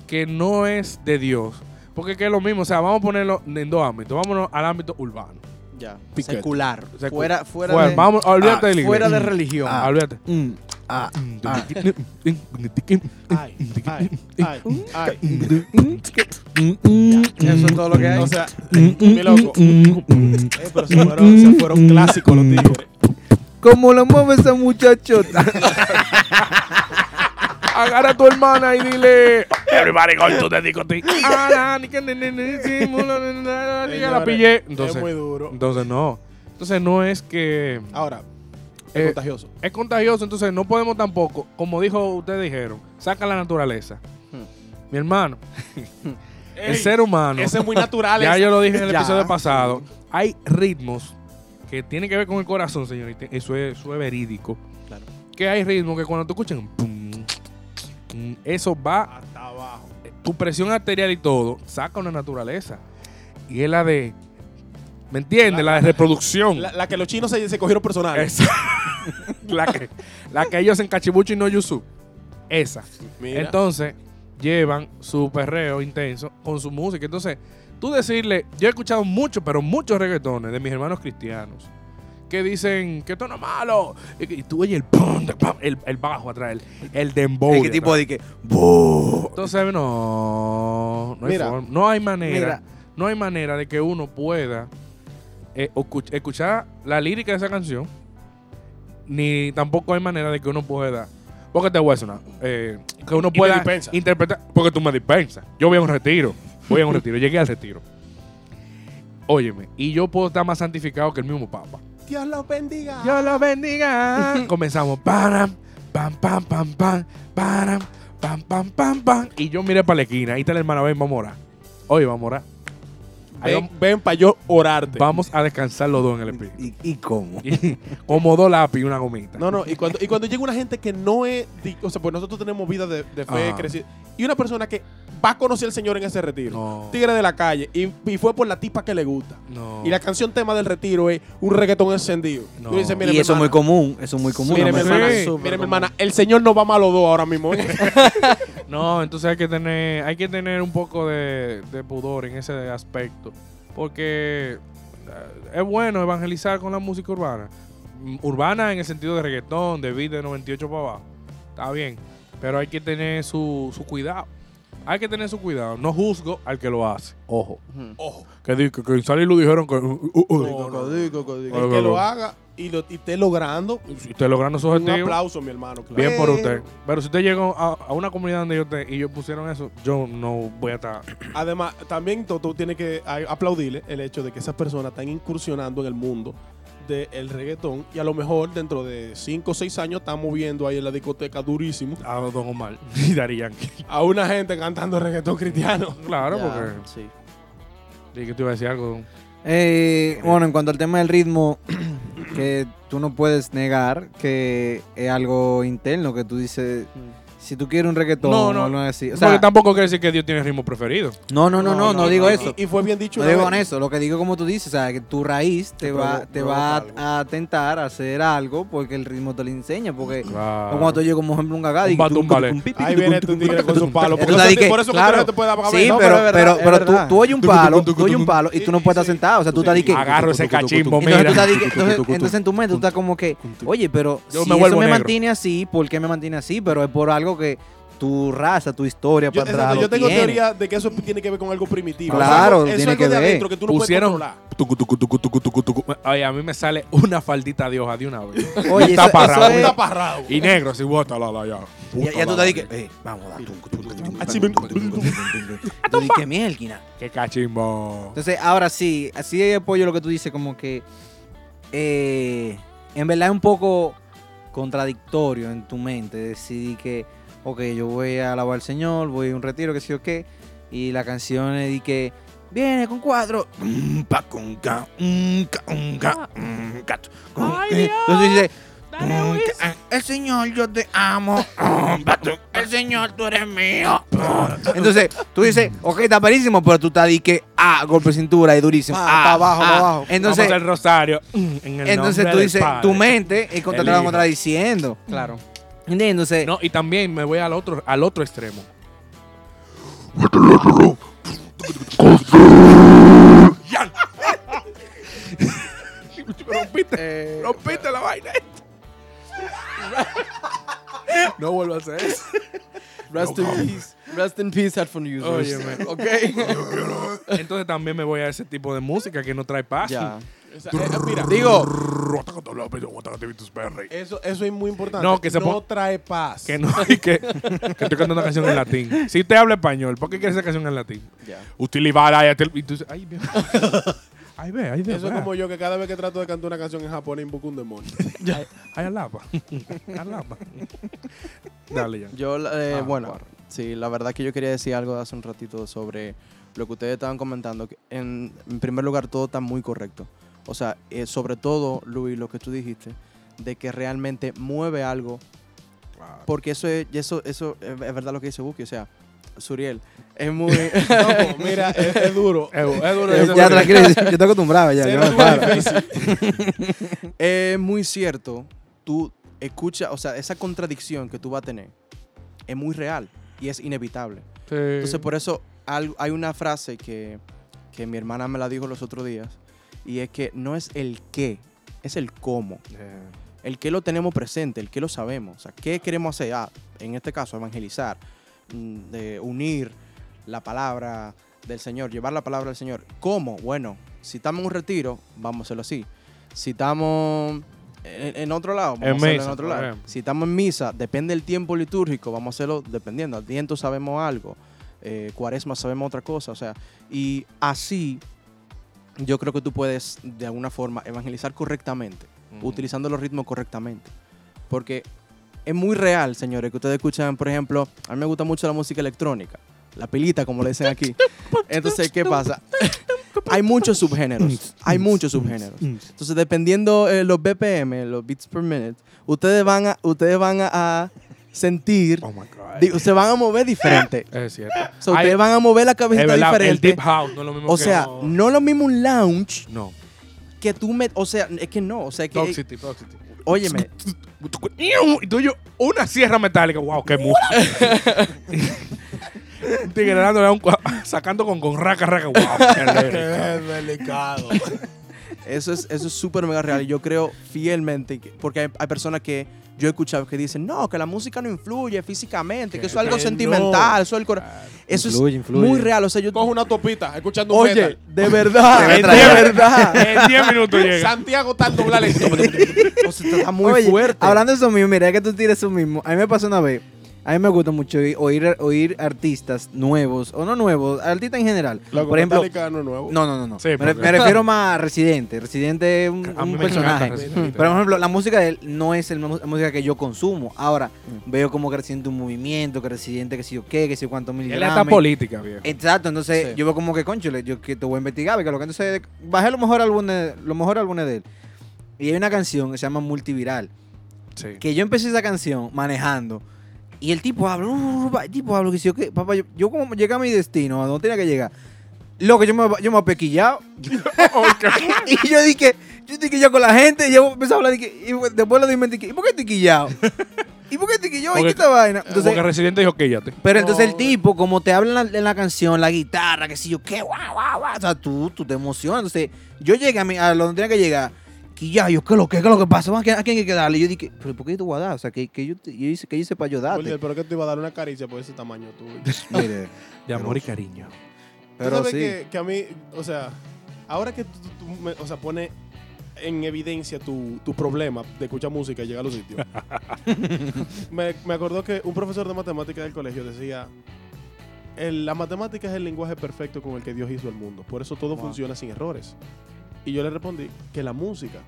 que no es de Dios, porque es, que es lo mismo, o sea, vamos a ponerlo en dos ámbitos. Vámonos al ámbito urbano. Ya. Piquete. Secular. Secu- fuera, fuera, fuera de... Vamos, olvídate ah, de iglesia. Fuera de religión. Ah, olvídate. Mm. Ah, ah. Ay, ay, ay, ay. Eso es todo lo que hay. O sea, mi loco. Eh, pero se fueron, se fueron clásicos los tigres. Como lo mueve esa muchachota. Agarra a tu hermana y dile, everybody go to the discoteca. La pillé. Entonces, es muy duro. Entonces no. Entonces no es que. Ahora, es eh, contagioso. Es contagioso. Entonces no podemos tampoco, como dijo, ustedes dijeron, saca la naturaleza. Hmm. Mi hermano. El ey, ser humano. Ese es muy natural. Ya yo lo dije en el ya. episodio pasado. Hay ritmos que tiene que ver con el corazón, señorita. Eso es, eso es verídico. Claro. Que hay ritmo que cuando tú escuchas, pum, pum, eso va hasta abajo. Tu presión arterial y todo saca una naturaleza. Y es la de, ¿me entiendes? La, la de reproducción. La, la que los chinos se, se cogieron personales. la, que, la que ellos en Cachibuchi no Yusu. Esa. Mira. Entonces, llevan su perreo intenso con su música. Entonces, tú decirle, yo he escuchado muchos, pero muchos reggaetones de mis hermanos cristianos que dicen que esto no es malo. Y, y tú oyes el, pum, el, el bajo atrás, el, el dembow. ¿Qué tipo de que? Buh. Entonces, no, no, mira, hay forma, no hay manera. Mira. No hay manera de que uno pueda eh, escuchar la lírica de esa canción, ni tampoco hay manera de que uno pueda. Porque te voy a sonar. Eh, que uno y pueda interpretar. Porque tú me dispensas. Yo voy a un retiro. Voy a un retiro, llegué al retiro. Óyeme, y yo puedo estar más santificado que el mismo Papa. Dios los bendiga. Dios los bendiga. Comenzamos. Pam, pam, pam, pam, pam, pam, pam, pam, pam, pam. Y yo miré para la esquina. Ahí está la hermana, ven, vamos a orar. Oye, vamos a orar. Ahí ven, vamos, ven para yo orarte. Vamos a descansar los dos en el espíritu. ¿Y, y cómo? Como dos lápiz y una gomita. No, no, y cuando, y cuando llega una gente que no es. O sea, pues nosotros tenemos vida de, de fe, crecida. Y una persona que va a conocer al Señor en ese retiro. No. Tigre de la calle. Y, y fue por la tipa que le gusta. No. Y la canción tema del retiro es un reggaetón encendido. No. Dices, y eso hermana, es muy común. Eso es muy común. Mire, no mi hermana, sí, mire mi hermana, el Señor nos va mal los dos ahora mismo. No, entonces hay que tener, hay que tener un poco de, de pudor en ese aspecto. Porque es bueno evangelizar con la música urbana. Urbana en el sentido de reggaetón, de beat de noventa y ocho para abajo. Está bien. Pero hay que tener su, su cuidado. Hay que tener su cuidado. No juzgo al que lo hace. Ojo. Uh-huh. Ojo. Que, di- que, que en Sal y Luz dijeron que... Uh, uh, uh. No, no, el no, que lo haga y, lo, y esté logrando... Si esté logrando su objetivo... Un aplauso, mi hermano. Claro. Bien por usted. Pero si usted llegó a, a una comunidad donde yo te, y ellos pusieron eso, yo no voy a estar... Además, también tú tienes que aplaudirle el hecho de que esas personas están incursionando en el mundo del reggaetón y a lo mejor dentro de cinco o seis años estamos viendo ahí en la discoteca durísimo a Don Omar y Daddy Yankee, a una gente cantando reggaetón cristiano. Claro, ya, porque sí. ¿Y que te iba a decir algo? Eh, bueno, en cuanto al tema del ritmo, que tú no puedes negar que es algo interno, que tú dices... Si tú quieres un reggaetón, no, no, no es así. O sea, porque tampoco quiere decir que Dios tiene ritmo preferido. No, no, no, no, no, no, no digo no, eso. Y, y fue bien dicho. No digo con eso. Lo que digo como tú dices, o sea, que tu raíz te, te va, te va a tentar a hacer algo porque el ritmo te lo enseña. Porque claro. Como cuando tú llegas, como ejemplo, un gagá. Ahí viene tu tigre con su palo. Por eso que no te puede dar para ver. Sí, pero pero tú oyes un palo, tú oyes un palo y tú no puedes estar sentado. O sea, tú estás diciendo... Agarro ese cachimbo, mira. Entonces en tu mente tú estás como que, oye, pero si eso me mantiene así, ¿por qué me mantiene así? Pero es por algo que tu raza, tu historia yo, para atrás. Yo tengo tiene. teoría de que eso tiene que ver con algo primitivo. Claro, o sea, eso tiene es algo que de ver. Adentro que tú no pusieron, puedes tucu, tucu, tucu, tucu, tucu, tucu. Oye, a mí me sale una faldita de hoja de una vez. Oye, está parrado. Es... Y negro, si bota la la ya. Ya, ya tú te dije, eh, vamos a dar. Tú dije, mielquina. Qué cachimbo. Entonces, ahora sí, así apoyo lo que tú dices, como que eh, en verdad es un poco contradictorio en tu mente. Decidí que, ok, yo voy a alabar al Señor, voy a un retiro, que sé yo qué, y la canción es de que viene con cuatro. Entonces dice, el Señor, yo te amo. El Señor, tú eres mío. Entonces, tú dices, ok, está parísimo, pero tú estás di que ah, golpe de cintura y durísimo. Ah, para abajo, para abajo. Entonces, vamos al rosario. En el entonces tú dices, tu mente es contratada contradiciendo. Claro. Entonces, no, y también me voy al otro, al otro extremo. Rompiste, eh, rompiste la vaina. No vuelvo a hacer eso. Rest no in come. Peace. Rest in peace, headphone users. Oye, man. Okay. Entonces también me voy a ese tipo de música que no trae paz. Ya. Esa, esa, mira, digo, eso, eso es muy importante. No, que se no po- trae paz. Que no, y que, que estoy cantando una canción en latín. Si usted habla español, ¿por qué quiere esa canción en latín? Ya. Usted le va a dar. Y tú dices, ay, Dios. Ahí ve, ahí ve. Eso es como yo, que cada vez que trato de cantar una canción en japonés invoco un demonio. Ay, alaba. Alaba. Dale ya. Yo, eh, ah, bueno, claro. Sí, la verdad que yo quería decir algo hace un ratito sobre lo que ustedes estaban comentando. En, en primer lugar, todo está muy correcto. O sea, eh, sobre todo, Luis, lo que tú dijiste, de que realmente mueve algo. Claro. Porque eso es, eso, eso es verdad lo que dice Buki, o sea, Suriel. Es muy... No, mira, es, es duro. Es, es duro. Es, ya, tranquilo. Yo estoy acostumbrado ya. Es muy, eh, muy cierto. Tú escuchas, o sea, esa contradicción que tú vas a tener es muy real y es inevitable. Sí. Entonces, por eso algo, hay una frase que, que mi hermana me la dijo los otros días y es que no es el qué, es el cómo. Yeah. El qué lo tenemos presente, el qué lo sabemos. O sea, ¿qué queremos hacer? Ah, en este caso, evangelizar, de unir la palabra del Señor, llevar la palabra del Señor. ¿Cómo? Bueno, si estamos en un retiro, vamos a hacerlo así. Si estamos en, en otro lado, vamos en a hacerlo misa, en otro lado. Si estamos en misa, depende del tiempo litúrgico, vamos a hacerlo dependiendo. Adviento sabemos algo, eh, cuaresma sabemos otra cosa, o sea, y así yo creo que tú puedes de alguna forma evangelizar correctamente, mm. utilizando los ritmos correctamente, porque es muy real, señores, que ustedes escuchan, por ejemplo, a mí me gusta mucho la música electrónica, la pilita, como le dicen aquí. Entonces, ¿qué pasa? Hay muchos subgéneros, hay muchos subgéneros. Entonces, dependiendo eh, los B P M, los beats per minute, ustedes van a, ustedes van a, a sentir, oh my God. Di- se van a mover diferente. Es cierto. O sea, ustedes I, van a mover la cabecita verdad, diferente. El deep house no es lo mismo. O que sea, no... no es lo mismo un lounge. No. Que tú me, o sea, es que no, o sea, que Toxity, Toxity. Óyeme. Y tú y yo, una sierra metálica. ¡Wow, qué música! Tigreando, un cua- sacando con, con raca, raca. ¡Wow, qué delicado! Eso es súper eso es mega real. Yo creo fielmente, que, porque hay, hay personas que yo he escuchado que dicen, no, que la música no influye físicamente, que, que eso es algo sentimental, no. eso, el cor... claro. eso influye, es influye. muy real. O sea, yo cojo una topita escuchando un metal. Oye, de verdad, de verdad. En diez minutos llega. Santiago está doblar el O sea, está muy Oye, fuerte. Hablando de eso mismo, mira, es que tú tienes eso mismo. A mí me pasó una vez. A mí me gusta mucho oír, oír artistas nuevos, o no nuevos, artistas en general. Loco, por ejemplo, no, nuevo. no, no, no. no. Sí, me, re, me refiero más a Residente. Residente es un, un personaje. Pero, por ejemplo, la música de él no es el, la música que yo consumo. Ahora, mm. veo como que Residente un movimiento, que Residente que sé yo qué, que sé cuántos mil gramos. Él está política, viejo. Exacto. Entonces, sí. yo veo como que, conchole, yo que te voy a investigar. Porque lo que entonces, bajé los mejores álbumes, los mejores álbumes de él. Y hay una canción que se llama Multiviral. Sí. Que yo empecé esa canción manejando. Y el tipo habla, el tipo habla, que si yo qué, papá, yo, yo como llegué a mi destino, a donde tenía que llegar, loco, yo me yo me apequillado. Y yo dije, yo dije yo con la gente, y yo empecé a hablar, dije, y después lo dije, ¿y por qué estoy quillado? ¿Y por qué estoy quillado? ¿Y qué esta vaina? Entonces, porque el Residente dijo, quíllate. Pero entonces oh, el tipo, como te habla en la, en la canción, la guitarra, que si yo qué, guau, guau, guau, o sea, tú, tú te emocionas. Entonces, yo llegué a, mi, a donde tenía que llegar. Que ya, yo, ¿qué es lo que, qué es lo que pasa? ¿A quién hay que darle? Y yo dije, ¿pero por qué yo te voy a dar? O sea, que, que yo, yo hice, que hice para yo darte. Oye, pero que te iba a dar una caricia por ese tamaño tú. Mire, de amor y cariño. Pero ¿tú sabes sí. que, que a mí, o sea, ahora que tú, tú, tú me, o sea, pones en evidencia tu, tu problema de escuchar música y llegar a los sitios. me, me acordó que un profesor de matemáticas del colegio decía, el, la matemática es el lenguaje perfecto con el que Dios hizo el mundo. Por eso todo wow. funciona sin errores. Y yo le respondí que la música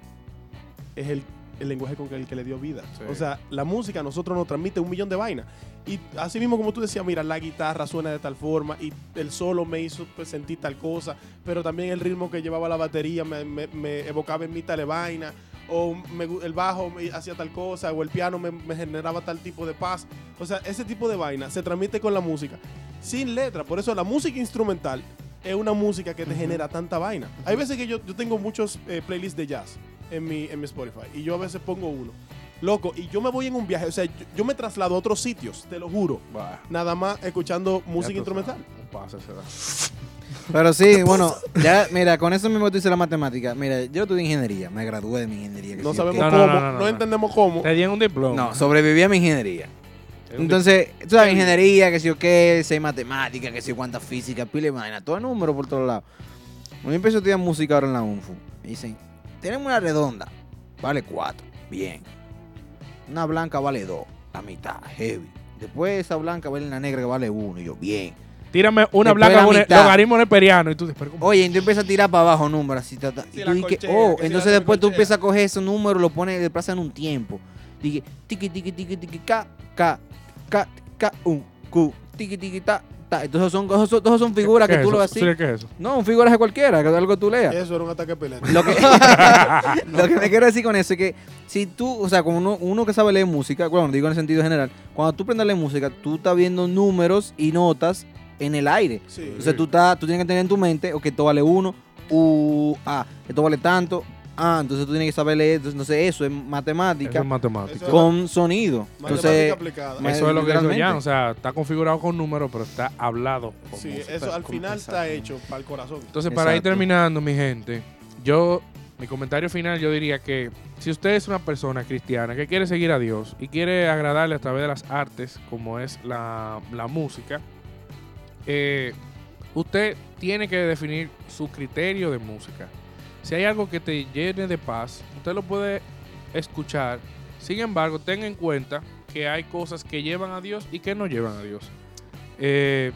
es el, el lenguaje con el que le dio vida. Sí. O sea, la música a nosotros nos transmite un millón de vainas. Y así mismo como tú decías, mira, la guitarra suena de tal forma y el solo me hizo pues, sentir tal cosa, pero también el ritmo que llevaba la batería me, me, me evocaba en mí tal vaina, o me, el bajo me hacía tal cosa, o el piano me, me generaba tal tipo de paz. O sea, ese tipo de vaina se transmite con la música, sin letra. Por eso la música instrumental es una música que te uh-huh. genera tanta vaina. Uh-huh. Hay veces que yo, yo tengo muchos eh, playlists de jazz en mi, en mi Spotify y yo a veces pongo uno. Loco, y yo me voy en un viaje, o sea, yo, yo me traslado a otros sitios, te lo juro. Bah. Nada más escuchando música instrumental. Pasa, será. Pero sí, bueno, ya, mira, con eso mismo tú hice la matemática. Mira, yo estudié ingeniería, me gradué de mi ingeniería. Que no sí, sabemos no, cómo, no, no, no, no entendemos cómo. Te di un diploma. No, sobreviví a mi ingeniería. Entonces, tú sabes, ingeniería, que sé yo qué, sé matemática, que sé cuánta física, pila y vaina, todo el número por todos lados. Yo empecé a estudiar música ahora en la U N F U. Me dicen, tenemos una redonda, vale cuatro, bien. Una blanca vale dos, la mitad, heavy. Después esa blanca vale una negra que vale uno, y yo, bien. Tírame una después blanca con el logaritmo neperiano. Y tú dices, oye, y tú empiezas a tirar para abajo números. Así, ta, ta, y si tú dices, oh, que entonces si después colchea. Tú empiezas a coger esos números, los pones, le pasan un tiempo. Dije, tiqui, tiqui, tiqui, tiqui, ca, ca. K, K, un, Q, tiki, tiki, ta, ta. Entonces son, son, son, son figuras que tú lo haces. ¿Qué es eso? No, figuras de cualquiera, que es algo que tú leas. Eso era un ataque pelea. Lo que, lo que te quiero decir con eso es que si tú, o sea, como uno, uno que sabe leer música, bueno, digo en el sentido general, cuando tú aprendes a leer música, tú estás viendo números y notas en el aire. Sí. Entonces tú, estás, tú tienes que tener en tu mente, ok, esto vale uno, u, a, esto vale tanto. Ah, entonces tú tienes que saber leer, entonces no sé, eso es matemática. Eso es matemática. Con sonido. Matemática entonces, aplicada. Eso es lo que dice Jan, o sea, está configurado con números, pero está hablado. Con sí, música, eso al final está hecho para el corazón. Entonces, exacto. Para ir terminando, mi gente, yo, mi comentario final, yo diría que si usted es una persona cristiana que quiere seguir a Dios y quiere agradarle a través de las artes, como es la, la música, eh, usted tiene que definir su criterio de música. Si hay algo que te llene de paz, usted lo puede escuchar. Sin embargo, tenga en cuenta que hay cosas que llevan a Dios y que no llevan a Dios. Eh,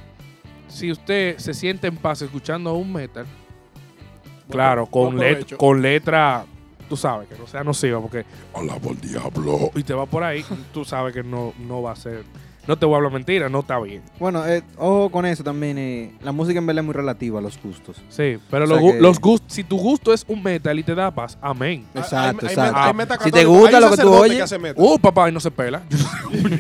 si usted se siente en paz escuchando un metal, bueno, claro, con, let- con letra, tú sabes, que no sea nociva, porque alaba al diablo y te va por ahí, tú sabes que no, no va a ser... No te voy a hablar mentira, no está bien. Bueno, eh, ojo con eso también. Eh, la música en verdad es muy relativa a los gustos. Sí, pero o sea los, que... los gustos, si tu gusto es un metal y te da paz, amén. Exacto, hay, hay, exacto. Hay, hay meta, si te gusta lo que tú oyes, que uh, papá, y no se pela.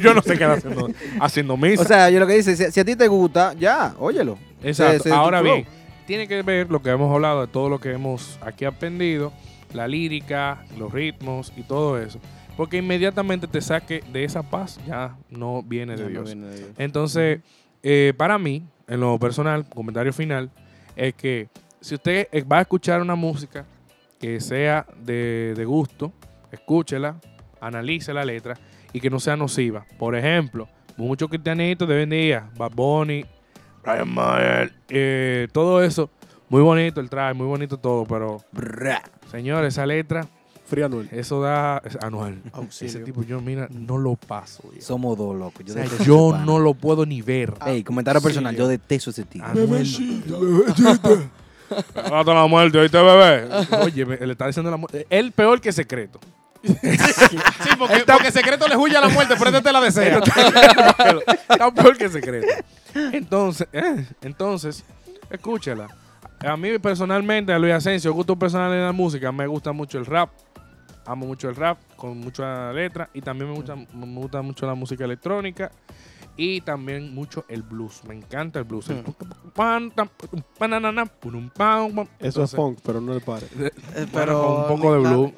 Yo no sé qué haciendo, haciendo misa. O sea, yo lo que dice, si, si a ti te gusta, ya, óyelo. Exacto. Se, se, ahora bien, tiene que ver lo que hemos hablado, de todo lo que hemos aquí aprendido, la lírica, los ritmos y todo eso. Porque inmediatamente te saque de esa paz, ya no viene de, ya Dios. No viene de Dios. Entonces, eh, para mí, en lo personal, comentario final, es que si usted va a escuchar una música que sea de, de gusto, escúchela, analice la letra y que no sea nociva. Por ejemplo, muchos cristianitos de hoy en día, Bad Bunny, Brian Mayer, eh, todo eso, muy bonito el traje, muy bonito todo, pero señores, esa letra, fría Anuel. Eso da es Anuel. Auxilio. Ese tipo yo, mira, no lo paso. Ya. Somos dos locos. Yo, o sea, yo no lo puedo ni ver. Ey, comentario personal, yo detesto ese tipo. Anuel. Hasta la muerte, ¿oíste, bebé? Oye, le está diciendo la muerte. El peor que Secreto. Sí, porque, está... porque Secreto le huye a la muerte, pero este te la desea. Está peor que Secreto. Entonces, eh, entonces, escúchala. A mí personalmente, a Luis Asensio, gusto personal en la música, me gusta mucho el rap. Amo mucho el rap, con mucha letra. Y también me gusta, me gusta mucho la música electrónica. Y también mucho el blues. Me encanta el blues. Mm. Entonces, eso es funk, pero no el pare. Pero bueno, un poco de blues.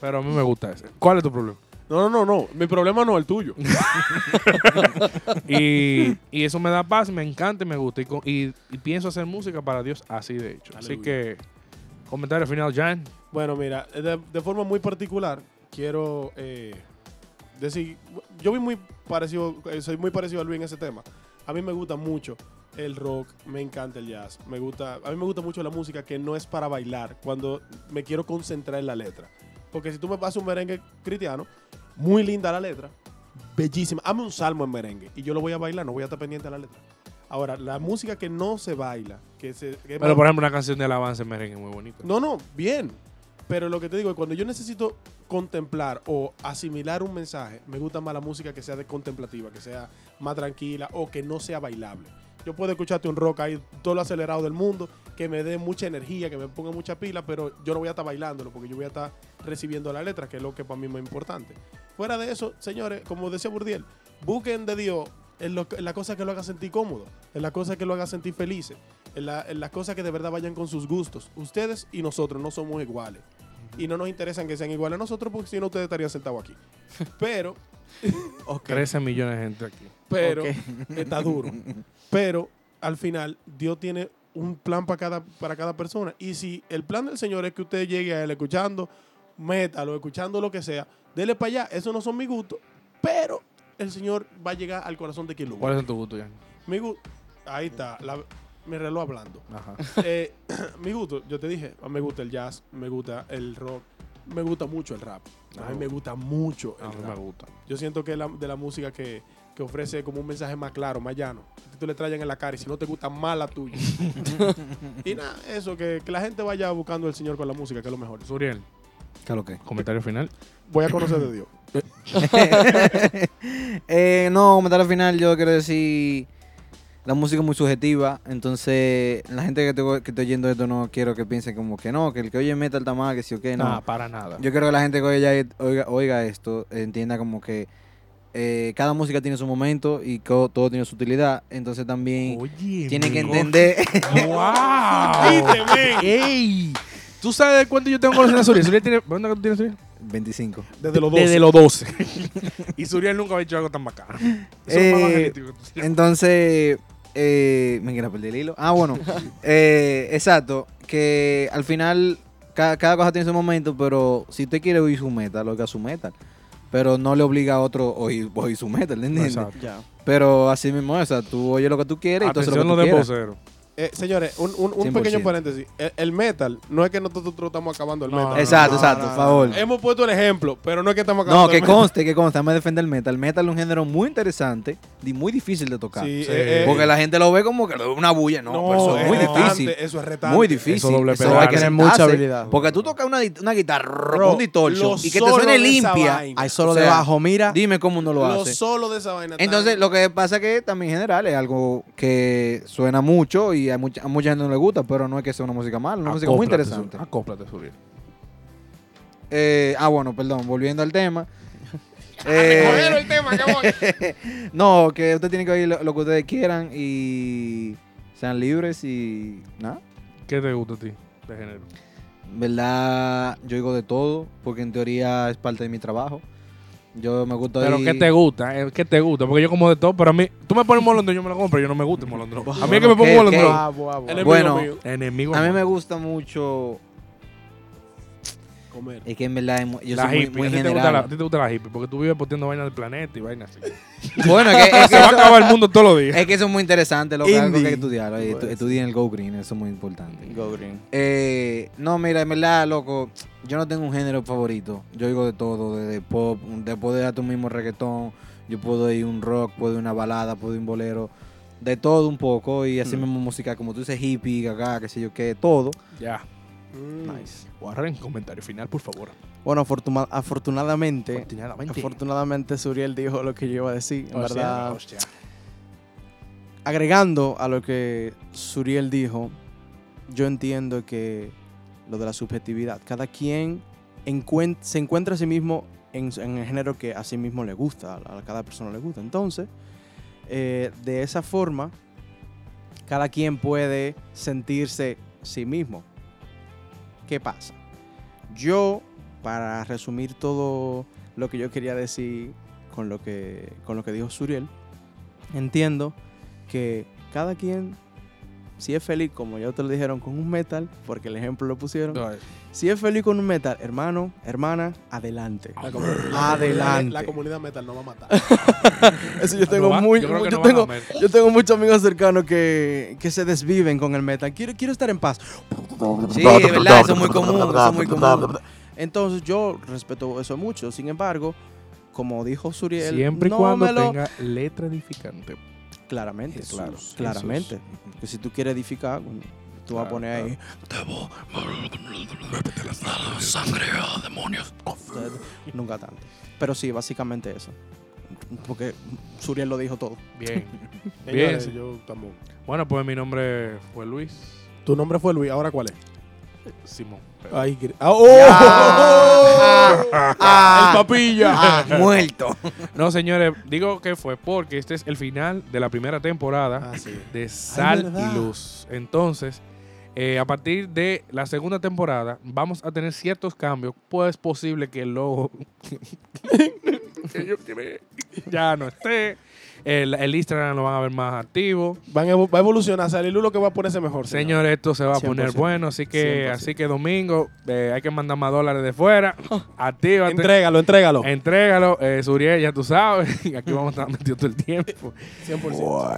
Pero a mí me gusta ese. ¿Cuál es tu problema? No, no, no, no. Mi problema no, el tuyo. y, y eso me da paz, me encanta y me gusta. Y, y, y pienso hacer música para Dios así, de hecho. Aleluya. Así que, comentario final, Jan. Bueno, mira, de, de forma muy particular, quiero eh, decir... Yo vi muy parecido, soy muy parecido a Luis en ese tema. A mí me gusta mucho el rock, me encanta el jazz. Me gusta, a mí me gusta mucho la música que no es para bailar, cuando me quiero concentrar en la letra. Porque si tú me pasas un merengue cristiano... Muy linda la letra, bellísima. Hazme un salmo en merengue y yo lo voy a bailar, no voy a estar pendiente de la letra. Ahora, la música que no se baila, que se... Que pero, por ejemplo, una canción de alabanza en merengue muy bonita. No, no, bien. Pero lo que te digo es cuando yo necesito contemplar o asimilar un mensaje, me gusta más la música que sea de contemplativa, que sea más tranquila o que no sea bailable. Yo puedo escucharte un rock ahí, todo lo acelerado del mundo, que me dé mucha energía, que me ponga mucha pila, pero yo no voy a estar bailándolo porque yo voy a estar recibiendo la letra, que es lo que para mí es más importante. Fuera de eso, señores, como decía Burdiel, busquen de Dios en, lo, en la cosa que lo haga sentir cómodo, en la cosa que lo haga sentir felices, en la, en las cosas que de verdad vayan con sus gustos. Ustedes y nosotros no somos iguales. Y no nos interesan que sean iguales a nosotros porque si no ustedes estarían sentados aquí. Pero... Okay. trece millones de gente aquí. Pero okay. Está duro. Pero al final Dios tiene un plan para cada, para cada persona. Y si el plan del Señor es que usted llegue a él escuchando métalo, escuchando lo que sea, dele para allá. Eso no son mis gustos, pero el Señor va a llegar al corazón de quien lo busca. ¿Cuáles son tus gustos, Jan? Mi gusto, ahí está, la, mi reloj hablando. Ajá. Eh, mi gusto, yo te dije, me gusta el jazz, me gusta el rock, me gusta mucho el rap. A mí me gusta mucho el a mí rap. Me gusta. Yo siento que es de la música que, que ofrece como un mensaje más claro, más llano. Que tú le trayan en la cara y si no te gusta, mala tuya. Y nada, eso, que, que la gente vaya buscando al Señor con la música, que es lo mejor. Suriel. ¿Qué es lo que? Comentario final. Voy a conocer de Dios. eh, no, comentario final, yo quiero decir, la música es muy subjetiva, entonces la gente que te, que está oyendo esto no quiero que piensen como que no, que el que oye metal está mal, que sí o que no. No, nah, para nada. Yo quiero que la gente que oiga, oiga, oiga esto entienda como que eh, cada música tiene su momento y todo, todo tiene su utilidad, entonces también oye, tienen que entender. ¡Wow! ¡Ey! ¿Tú sabes cuánto yo tengo con la Suriel? ¿Suriel tiene cuánto tiene Suriel? veinticinco. Desde los doce. Desde los doce. Y Suriel nunca había hecho algo tan bacano. Eh, entonces, eh, me quiero perder el hilo. Ah, bueno. eh, exacto. Que al final, cada, cada cosa tiene su momento, pero si usted quiere oír su metal, oiga su metal. Pero no le obliga a otro oír, oír su metal, ¿entiendes? Exacto. Yeah. Pero así mismo, o sea, tú oyes lo que tú quieres y tú haces lo que tú quieras. Atención los devoceros. Eh, señores, un, un, un pequeño paréntesis. El, el metal, no es que nosotros estamos acabando el no, metal. Exacto, no, exacto, por favor. Hemos puesto el ejemplo, pero no es que estamos acabando no, el metal. No, que conste, que conste, me defiende el metal. El metal es un género muy interesante y muy difícil de tocar. Sí, sí. Eh, porque eh, la gente lo ve como que una bulla. No, no pero eso es muy retante, difícil. Eso es retante. Muy difícil. Eso, doble pedal, eso hay que tener mucha habilidad. Porque tú tocas una, una guitarra con un distortion y que te suene limpia. Hay solo o sea, debajo, mira. Dime cómo uno lo hace. Los solos de esa vaina. Entonces, lo que pasa es que también en general es algo que suena mucho y a mucha, a mucha gente no le gusta, pero no es que sea una música mala, una acóplate, música muy interesante. Acóplate, Suriel. Eh, ah, bueno, perdón, volviendo al tema. eh, el tema que voy. No, que usted tiene que oír lo, lo que ustedes quieran y sean libres y nada. ¿Qué te gusta a ti de género? Verdad, yo digo de todo, porque en teoría es parte de mi trabajo. Yo me gusta pero ir... ¿qué te gusta? ¿Qué te gusta? Porque yo como de todo, pero a mí... Tú me pones molondrón, yo me lo compro, yo no me gusta el molondrón. A mí es que me pongo molondrón. Ah, bueno, enemigo mío. A mí me gusta mucho... Comer. Es que en verdad yo la soy hippie. Muy, muy ¿A, ti general. La, ¿A ti te gusta la hippie? Porque tú vives posteando vainas del planeta y vainas así. Bueno, es que, es que se va a acabar el mundo todos los días. Es que eso es muy interesante, loco, algo que hay que estudiar. Oye, pues. Estudien el Go Green, eso es muy importante. Go Green. Eh, no, mira, en verdad, loco, yo no tengo un género favorito. Yo oigo de todo, desde pop, después de dar tu mismo reggaetón, yo puedo ir un rock, puedo ir una balada, puedo ir un bolero. De todo un poco y así mm. mismo música, como tú dices, hippie, gaga, qué sé yo qué, todo. Ya. Yeah. Mm. Nice. Warren, comentario final, por favor. Bueno, afortuna- afortunadamente, afortunadamente, afortunadamente Suriel dijo lo que yo iba a decir. En hostia, verdad, hostia. Agregando a lo que Suriel dijo, yo entiendo que lo de la subjetividad, cada quien encuent- se encuentra a sí mismo en, en el género que a sí mismo le gusta, a cada persona le gusta. Entonces, Eh, de esa forma, cada quien puede sentirse sí mismo. ¿Qué pasa? Yo, para resumir todo lo que yo quería decir con lo que, con lo que dijo Suriel, entiendo que cada quien, si es feliz, como ya te lo dijeron, con un metal, porque el ejemplo lo pusieron, no, si es feliz con un metal, hermano, hermana, adelante. La comun- adelante. La, la comunidad metal no va a matar. Eso yo tengo no muy, yo, muy, yo, no tengo, yo tengo muchos amigos cercanos que, que se desviven con el metal. Quiero, quiero estar en paz. Sí, de verdad, eso es muy común, eso es muy común. Entonces yo respeto eso mucho. Sin embargo, como dijo Suriel, siempre y no cuando lo... tenga letra edificante. Claramente, Jesús, claro, Jesús. claramente. Porque si tú quieres edificar, tú claro, vas a poner ahí. Debo, repete la sangre, oh, demonios. Nunca tanto. Pero sí, básicamente eso. Porque Suriel lo dijo todo. Bien. Bien. Ella, yo también. Bueno, pues mi nombre fue Luis. Tu nombre fue Luis, ¿ahora cuál es? Simón. Ay, oh, ah, ah, ah, el papilla ah, muerto. No, señores, digo que fue porque este es el final de la primera temporada ah, sí. de Sal Ay, y Luz. Entonces, eh, a partir de la segunda temporada vamos a tener ciertos cambios, pues es posible que el logo que yo quiero ya no esté. El, el Instagram lo van a ver más activo. Van a, va a evolucionar. Sal y Luz lo que va a ponerse mejor. Señor, señor esto se va a poner bueno. Así que, así que domingo eh, hay que mandar más dólares de fuera. Actívate. Entrégalo, entrégalo. Entrégalo. Eh, Suriel, ya tú sabes. Aquí vamos a estar metidos todo el tiempo. cien por ciento.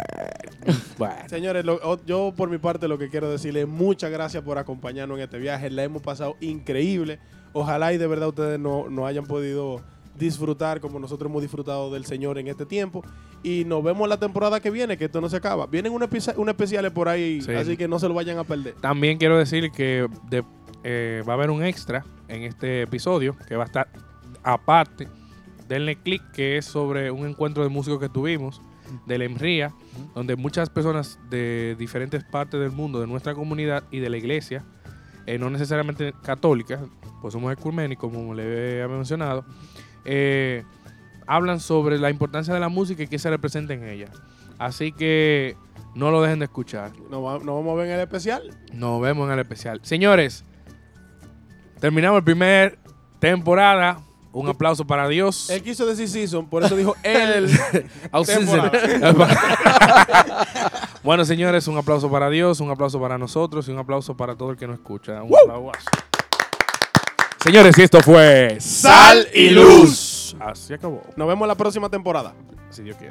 Bueno. Señores, lo, yo por mi parte lo que quiero decirles es muchas gracias por acompañarnos en este viaje. La hemos pasado increíble. Ojalá y de verdad ustedes no, no hayan podido disfrutar como nosotros hemos disfrutado del Señor en este tiempo y nos vemos la temporada que viene, que esto no se acaba. Vienen unos especiales por ahí, sí. Así que no se lo vayan a perder. También quiero decir que de, eh, va a haber un extra en este episodio que va a estar aparte. Denle click, que es sobre un encuentro de músicos que tuvimos del EMRIA, uh-huh. donde muchas personas de diferentes partes del mundo, de nuestra comunidad y de la iglesia, eh, no necesariamente católicas, pues somos ecuménicos como le he mencionado, Eh, hablan sobre la importancia de la música y que se representa en ella. Así que no lo dejen de escuchar. ¿Nos va, no vamos a ver en el especial? Nos vemos en el especial. Señores, terminamos la primera temporada. Un aplauso para Dios. Él quiso decir season, por eso dijo él. Bueno, señores, un aplauso para Dios, un aplauso para nosotros y un aplauso para todo el que nos escucha. Un aplauso. Señores, esto fue Sal y Luz. Así acabó. Nos vemos la próxima temporada, si Dios quiere.